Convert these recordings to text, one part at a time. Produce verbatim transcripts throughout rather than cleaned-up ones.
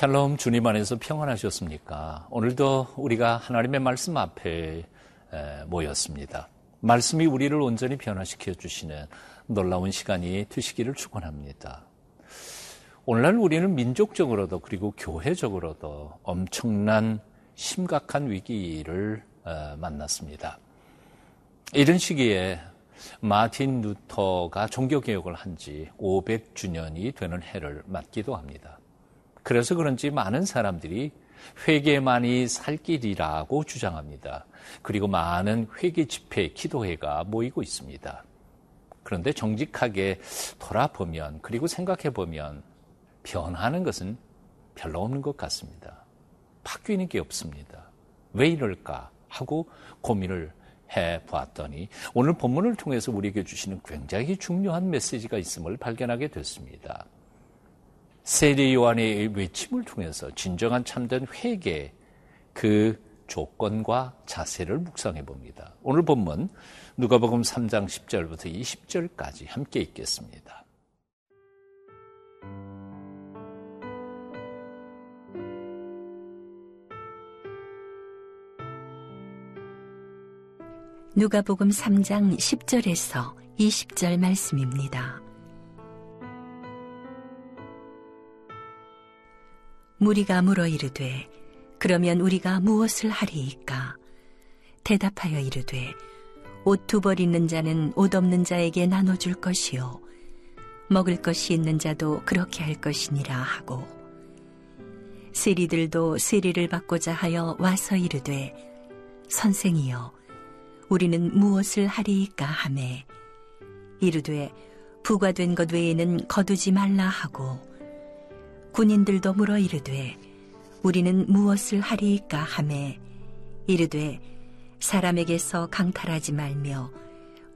샬롬, 주님 안에서 평안하셨습니까? 오늘도 우리가 하나님의 말씀 앞에 모였습니다. 말씀이 우리를 온전히 변화시켜 주시는 놀라운 시간이 되시기를 축원합니다. 오늘날 우리는 민족적으로도 그리고 교회적으로도 엄청난 심각한 위기를 만났습니다. 이런 시기에 마틴 루터가 종교개혁을 한 지 오백 주년이 되는 해를 맞기도 합니다. 그래서 그런지 많은 사람들이 회개만이 살 길이라고 주장합니다. 그리고 많은 회개 집회, 기도회가 모이고 있습니다. 그런데 정직하게 돌아보면 그리고 생각해보면 변하는 것은 별로 없는 것 같습니다. 바뀌는 게 없습니다. 왜 이럴까 하고 고민을 해보았더니 오늘 본문을 통해서 우리에게 주시는 굉장히 중요한 메시지가 있음을 발견하게 됐습니다. 세례 요한의 외침을 통해서 진정한 참된 회개, 그 조건과 자세를 묵상해 봅니다. 오늘 본문 누가복음 삼 장 십 절부터 이십 절까지 함께 읽겠습니다. 누가복음 삼 장 십 절에서 이십 절 말씀입니다. 무리가 물어 이르되 그러면 우리가 무엇을 하리이까? 대답하여 이르되 옷 두 벌 있는 자는 옷 없는 자에게 나눠줄 것이요 먹을 것이 있는 자도 그렇게 할 것이니라 하고, 세리들도 세리를 받고자 하여 와서 이르되 선생이여 우리는 무엇을 하리이까 하매, 이르되 부과 된 것 외에는 거두지 말라 하고, 군인들도 물어 이르되 우리는 무엇을 하리이까 하매, 이르되 사람에게서 강탈하지 말며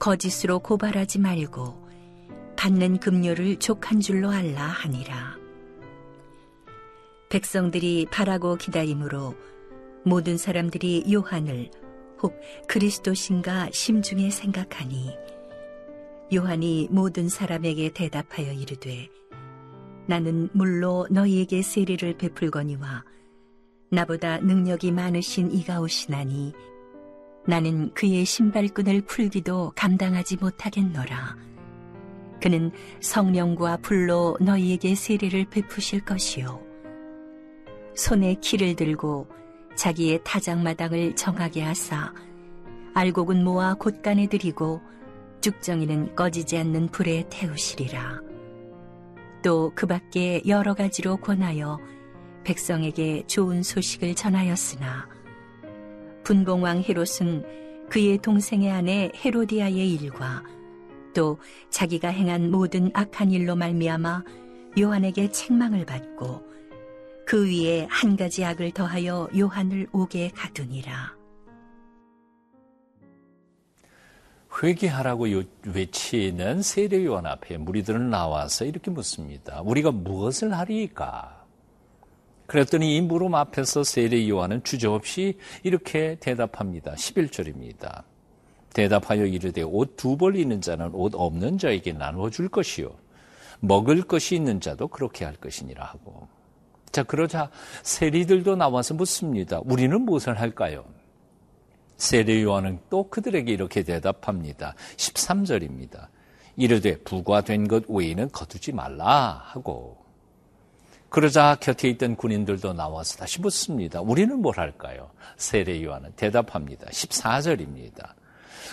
거짓으로 고발하지 말고 받는 급료를 족한 줄로 알라 하니라. 백성들이 바라고 기다림으로 모든 사람들이 요한을 혹 그리스도신가 심중에 생각하니, 요한이 모든 사람에게 대답하여 이르되 나는 물로 너희에게 세례를 베풀거니와 나보다 능력이 많으신 이가 오시나니 나는 그의 신발끈을 풀기도 감당하지 못하겠노라. 그는 성령과 불로 너희에게 세례를 베푸실 것이요 손에 키를 들고 자기의 타작마당을 정하게 하사 알곡은 모아 곳간에 들이고 쭉정이는 꺼지지 않는 불에 태우시리라. 또 그 밖에 여러 가지로 권하여 백성에게 좋은 소식을 전하였으나, 분봉왕 헤롯은 그의 동생의 아내 헤로디아의 일과 또 자기가 행한 모든 악한 일로 말미암아 요한에게 책망을 받고 그 위에 한 가지 악을 더하여 요한을 옥에 가두니라. 회개하라고 외치는 세례 요한 앞에 무리들은 나와서 이렇게 묻습니다. 우리가 무엇을 하리까? 그랬더니 이 물음 앞에서 세례 요한은 주저없이 이렇게 대답합니다. 십일 절입니다. 대답하여 이르되 옷 두 벌 있는 자는 옷 없는 자에게 나눠줄 것이요 먹을 것이 있는 자도 그렇게 할 것이니라 하고. 자, 그러자 세리들도 나와서 묻습니다. 우리는 무엇을 할까요? 세례 요한은 또 그들에게 이렇게 대답합니다. 십삼 절입니다. 이르되 부과된 것 외에는 거두지 말라 하고. 그러자 곁에 있던 군인들도 나와서 다시 묻습니다. 우리는 뭘 할까요? 세례 요한은 대답합니다. 십사 절입니다.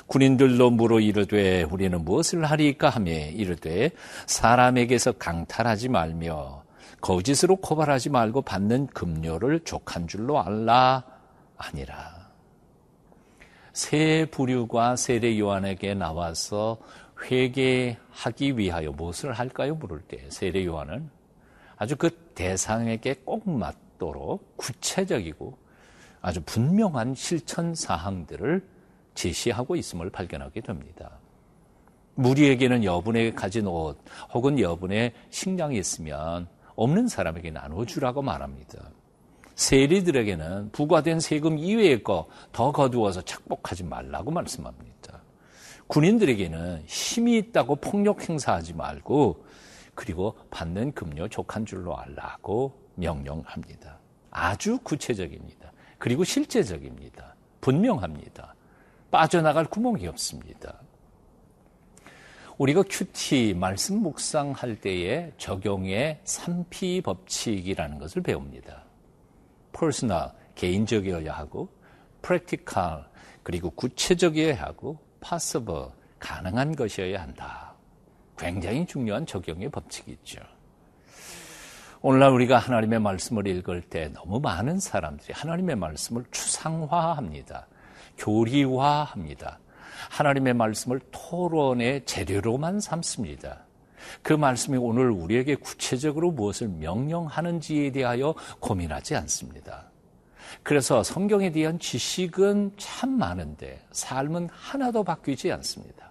군인들도 물어 이르되 우리는 무엇을 하리까 하며, 이르되 사람에게서 강탈하지 말며 거짓으로 고발하지 말고 받는 급료를 족한 줄로 알라 아니라. 세 부류가 세례 요한에게 나와서 회개하기 위하여 무엇을 할까요? 물을 때 세례 요한은 아주 그 대상에게 꼭 맞도록 구체적이고 아주 분명한 실천 사항들을 제시하고 있음을 발견하게 됩니다. 무리에게는 여분의 가진 옷 혹은 여분의 식량이 있으면 없는 사람에게 나눠주라고 말합니다. 세리들에게는 부과된 세금 이외의 거 더 거두어서 착복하지 말라고 말씀합니다. 군인들에게는 힘이 있다고 폭력 행사하지 말고, 그리고 받는 급료 족한 줄로 알라고 명령합니다. 아주 구체적입니다. 그리고 실제적입니다. 분명합니다. 빠져나갈 구멍이 없습니다. 우리가 큐티, 말씀 묵상할 때의 적용의 삼 피 법칙이라는 것을 배웁니다. 퍼스널, 개인적이어야 하고, 프랙티컬, 그리고 구체적이어야 하고, 파서블, 가능한 것이어야 한다. 굉장히 중요한 적용의 법칙이죠. 오늘날 우리가 하나님의 말씀을 읽을 때 너무 많은 사람들이 하나님의 말씀을 추상화합니다. 교리화합니다. 하나님의 말씀을 토론의 재료로만 삼습니다. 그 말씀이 오늘 우리에게 구체적으로 무엇을 명령하는지에 대하여 고민하지 않습니다. 그래서 성경에 대한 지식은 참 많은데 삶은 하나도 바뀌지 않습니다.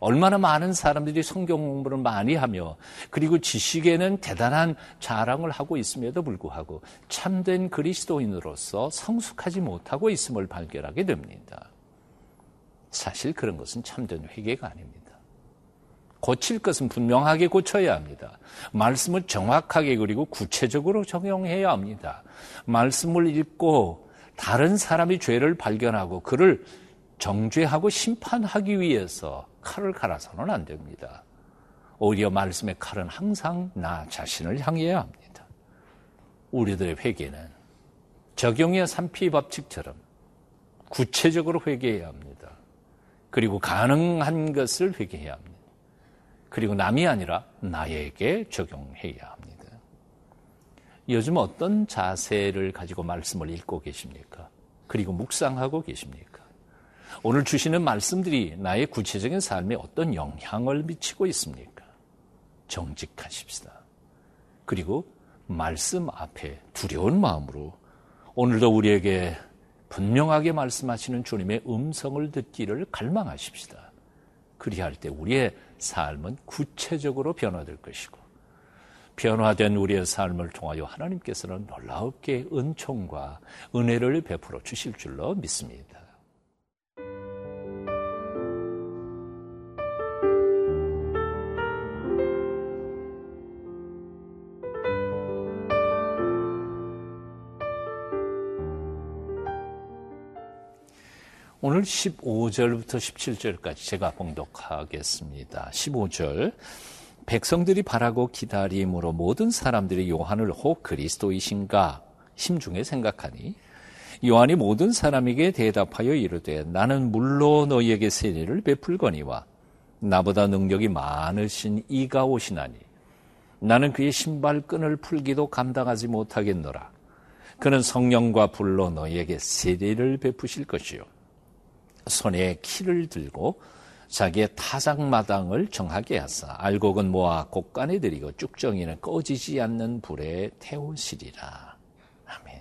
얼마나 많은 사람들이 성경 공부를 많이 하며 그리고 지식에는 대단한 자랑을 하고 있음에도 불구하고 참된 그리스도인으로서 성숙하지 못하고 있음을 발견하게 됩니다. 사실 그런 것은 참된 회개가 아닙니다. 고칠 것은 분명하게 고쳐야 합니다. 말씀을 정확하게 그리고 구체적으로 적용해야 합니다. 말씀을 읽고 다른 사람이 죄를 발견하고 그를 정죄하고 심판하기 위해서 칼을 갈아서는 안 됩니다. 오히려 말씀의 칼은 항상 나 자신을 향해야 합니다. 우리들의 회개는 적용의 삼 피 법칙처럼 구체적으로 회개해야 합니다. 그리고 가능한 것을 회개해야 합니다. 그리고 남이 아니라 나에게 적용해야 합니다. 요즘 어떤 자세를 가지고 말씀을 읽고 계십니까? 그리고 묵상하고 계십니까? 오늘 주시는 말씀들이 나의 구체적인 삶에 어떤 영향을 미치고 있습니까? 정직하십시다. 그리고 말씀 앞에 두려운 마음으로 오늘도 우리에게 분명하게 말씀하시는 주님의 음성을 듣기를 갈망하십시다. 그리할 때 우리의 삶은 구체적으로 변화될 것이고 변화된 우리의 삶을 통하여 하나님께서는 놀랍게 은총과 은혜를 베풀어 주실 줄로 믿습니다. 오늘 십오 절부터 십칠 절까지 제가 봉독하겠습니다. 십오 절, 백성들이 바라고 기다림으로 모든 사람들이 요한을 혹 그리스도이신가 심중에 생각하니 요한이 모든 사람에게 대답하여 이르되 나는 물로 너희에게 세례를 베풀거니와 나보다 능력이 많으신 이가 오시나니 나는 그의 신발끈을 풀기도 감당하지 못하겠노라. 그는 성령과 불로 너희에게 세례를 베푸실 것이요 손에 키를 들고 자기의 타작마당을 정하게 하사 알곡은 모아 곡간에 들이고 쭉정이는 꺼지지 않는 불에 태우시리라. 아멘.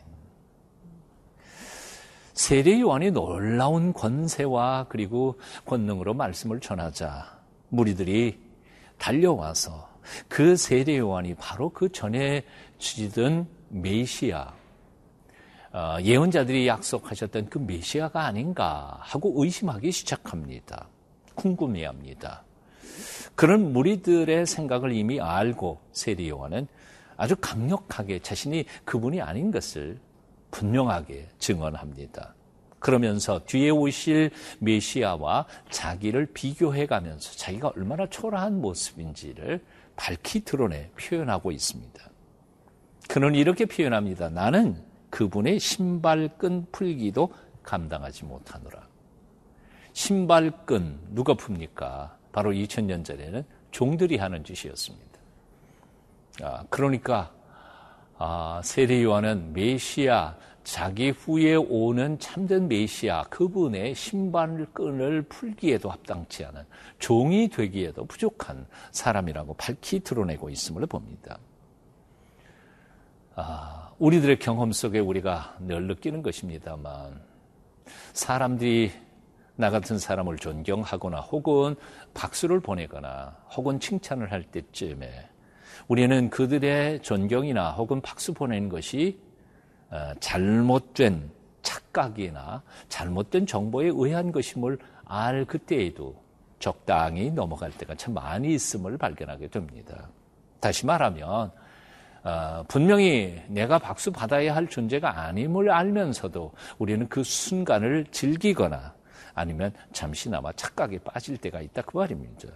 세례 요한이 놀라운 권세와 그리고 권능으로 말씀을 전하자 무리들이 달려와서 그 세례 요한이 바로 그 전에 지던 메시아 어, 예언자들이 약속하셨던 그 메시아가 아닌가 하고 의심하기 시작합니다. 궁금해합니다. 그런 무리들의 생각을 이미 알고 세례 요한은 아주 강력하게 자신이 그분이 아닌 것을 분명하게 증언합니다. 그러면서 뒤에 오실 메시아와 자기를 비교해가면서 자기가 얼마나 초라한 모습인지를 밝히 드러내 표현하고 있습니다. 그는 이렇게 표현합니다. 나는 그분의 신발끈 풀기도 감당하지 못하노라. 신발끈 누가 풉니까? 바로 이천 년 전에는 종들이 하는 짓이었습니다. 아, 그러니까 아, 세례 요한은 메시아, 자기 후에 오는 참된 메시아 그분의 신발끈을 풀기에도 합당치 않은 종이 되기에도 부족한 사람이라고 밝히 드러내고 있음을 봅니다. 아, 우리들의 경험 속에 우리가 늘 느끼는 것입니다만 사람들이 나 같은 사람을 존경하거나 혹은 박수를 보내거나 혹은 칭찬을 할 때쯤에 우리는 그들의 존경이나 혹은 박수 보내는 것이 잘못된 착각이나 잘못된 정보에 의한 것임을 알 그때에도 적당히 넘어갈 때가 참 많이 있음을 발견하게 됩니다. 다시 말하면 어, 분명히 내가 박수 받아야 할 존재가 아님을 알면서도 우리는 그 순간을 즐기거나 아니면 잠시나마 착각에 빠질 때가 있다, 그 말입니다.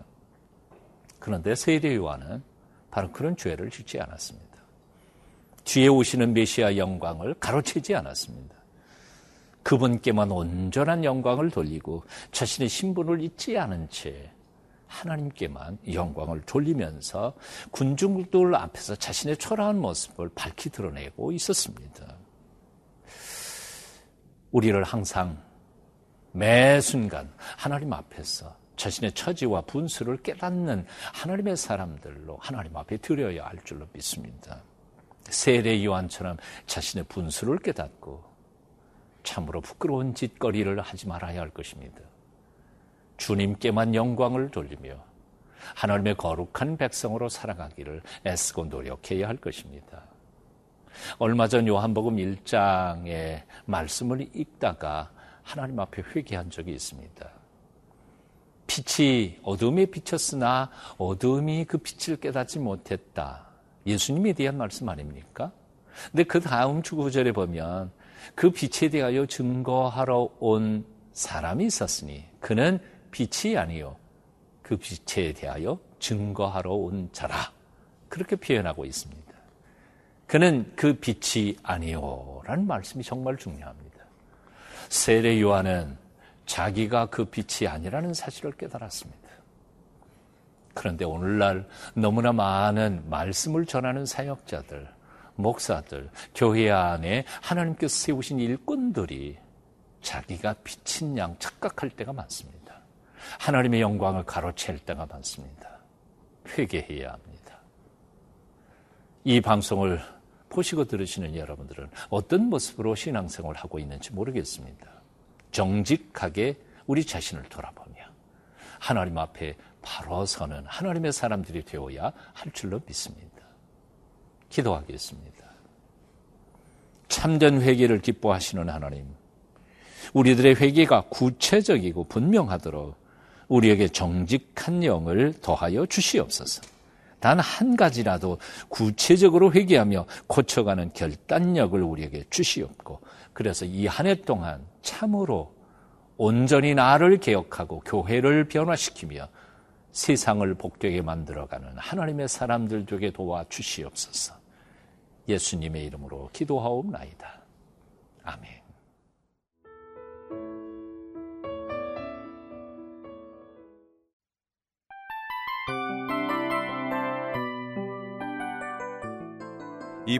그런데 세례 요한은 바로 그런 죄를 짓지 않았습니다. 뒤에 오시는 메시아 영광을 가로채지 않았습니다. 그분께만 온전한 영광을 돌리고 자신의 신분을 잊지 않은 채 하나님께만 영광을 돌리면서 군중들 앞에서 자신의 초라한 모습을 밝히 드러내고 있었습니다. 우리를 항상 매 순간 하나님 앞에서 자신의 처지와 분수를 깨닫는 하나님의 사람들로 하나님 앞에 드려야 할 줄로 믿습니다. 세례 요한처럼 자신의 분수를 깨닫고 참으로 부끄러운 짓거리를 하지 말아야 할 것입니다. 주님께만 영광을 돌리며 하나님의 거룩한 백성으로 살아가기를 애쓰고 노력해야 할 것입니다. 얼마 전 요한복음 일 장의 말씀을 읽다가 하나님 앞에 회개한 적이 있습니다. 빛이 어둠에 비쳤으나 어둠이 그 빛을 깨닫지 못했다. 예수님에 대한 말씀 아닙니까? 근데 그 다음 구절에 보면 그 빛에 대하여 증거하러 온 사람이 있었으니 그는 빛이 아니요 그 빛에 대하여 증거하러 온 자라, 그렇게 표현하고 있습니다. 그는 그 빛이 아니요 라는 말씀이 정말 중요합니다. 세례 요한은 자기가 그 빛이 아니라는 사실을 깨달았습니다. 그런데 오늘날 너무나 많은 말씀을 전하는 사역자들, 목사들, 교회 안에 하나님께서 세우신 일꾼들이 자기가 빛인 양 착각할 때가 많습니다. 하나님의 영광을 가로챌 때가 많습니다. 회개해야 합니다. 이 방송을 보시고 들으시는 여러분들은 어떤 모습으로 신앙생활을 하고 있는지 모르겠습니다. 정직하게 우리 자신을 돌아보며 하나님 앞에 바로 서는 하나님의 사람들이 되어야 할 줄로 믿습니다. 기도하겠습니다. 참된 회개를 기뻐하시는 하나님, 우리들의 회개가 구체적이고 분명하도록 우리에게 정직한 영을 더하여 주시옵소서. 단 한 가지라도 구체적으로 회개하며 고쳐가는 결단력을 우리에게 주시옵고, 그래서 이 한 해 동안 참으로 온전히 나를 개혁하고 교회를 변화시키며 세상을 복되게 만들어가는 하나님의 사람들 되게 도와주시옵소서. 예수님의 이름으로 기도하옵나이다. 아멘. 이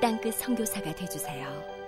땅끝 선교사가 되어주세요.